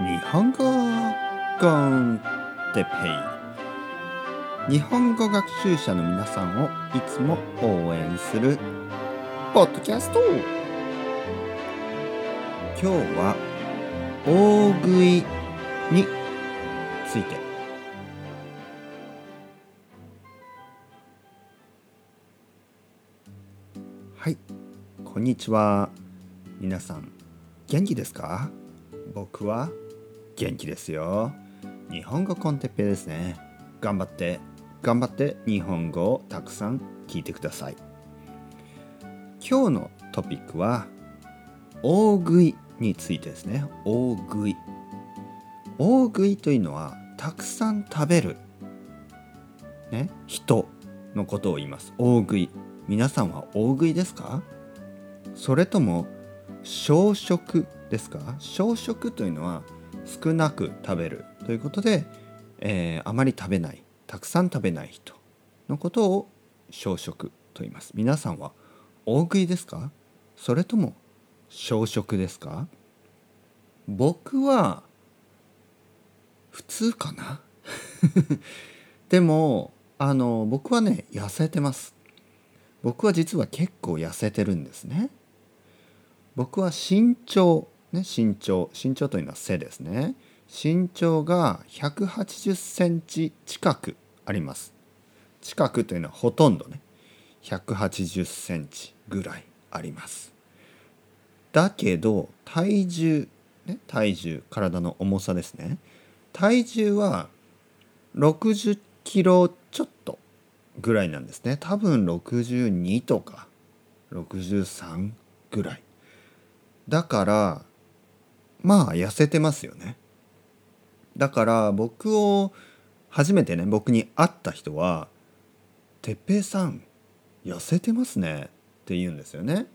日本語コンテペイ、日本語学習者の皆さんをいつも応援するポッドキャスト。今日は大食いについて。はい、こんにちは。皆さん元気ですか？僕は元気ですよ。日本語コンテッペですね。頑張って日本語をたくさん聞いてください。今日のトピックは大食いについてですね。大食いというのはたくさん食べる、人のことを言います。大食い、皆さんは大食いですか？それとも少食ですか？少食というのは少なく食べるということで、あまり食べない、たくさん食べない人のことを少食と言います。皆さんは大食いですか？それとも少食ですか？僕は普通かなでも僕は痩せてます。僕は実は結構痩せてるんですね。僕は身長というのは背ですね。身長が180センチ近くあります。近くというのはほとんど180センチぐらいあります。だけど体重、体の重さですね。体重は60キロちょっとぐらいなんですね。多分62とか63ぐらいだから、痩せてますよね。だから僕に会った人はてっぺいさん痩せてますねって言うんですよね。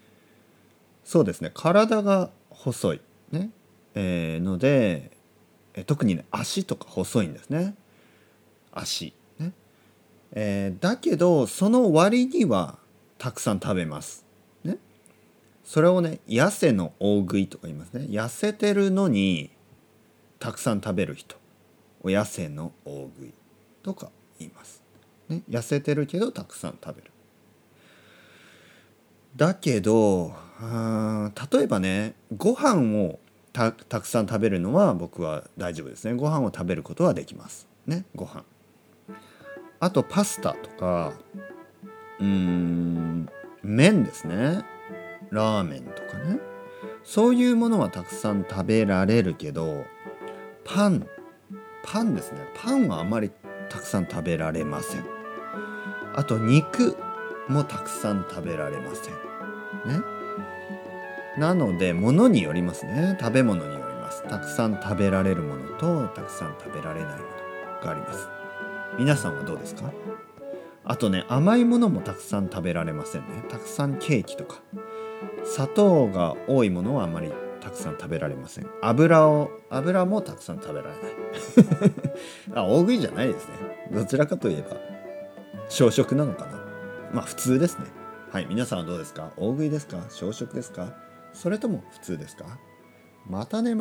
そうですね、体が細いので、特に足とか細いんですね。だけどその割にはたくさん食べます。それを痩せの大食いとか言いますね。痩せてるのにたくさん食べる人を痩せの大食いとか言います。痩せてるけどたくさん食べる。だけど例えばご飯を たくさん食べるのは僕は大丈夫ですね。ご飯を食べることはできますね。ご飯、あとパスタとか麺ですね。ラーメンとかそういうものはたくさん食べられるけど、パンですね。パンはあまりたくさん食べられません。あと肉もたくさん食べられませんなので物によりますね。食べ物によります。たくさん食べられるものとたくさん食べられないものがあります。皆さんはどうですか？あと甘いものもたくさん食べられませんね。たくさんケーキとか砂糖が多いものはあまりたくさん食べられません。油もたくさん食べられない大食いじゃないですね。どちらかといえば小食なのかな。普通ですね。はい、皆さんはどうですか？大食いですか？小食ですか？それとも普通ですか？またね。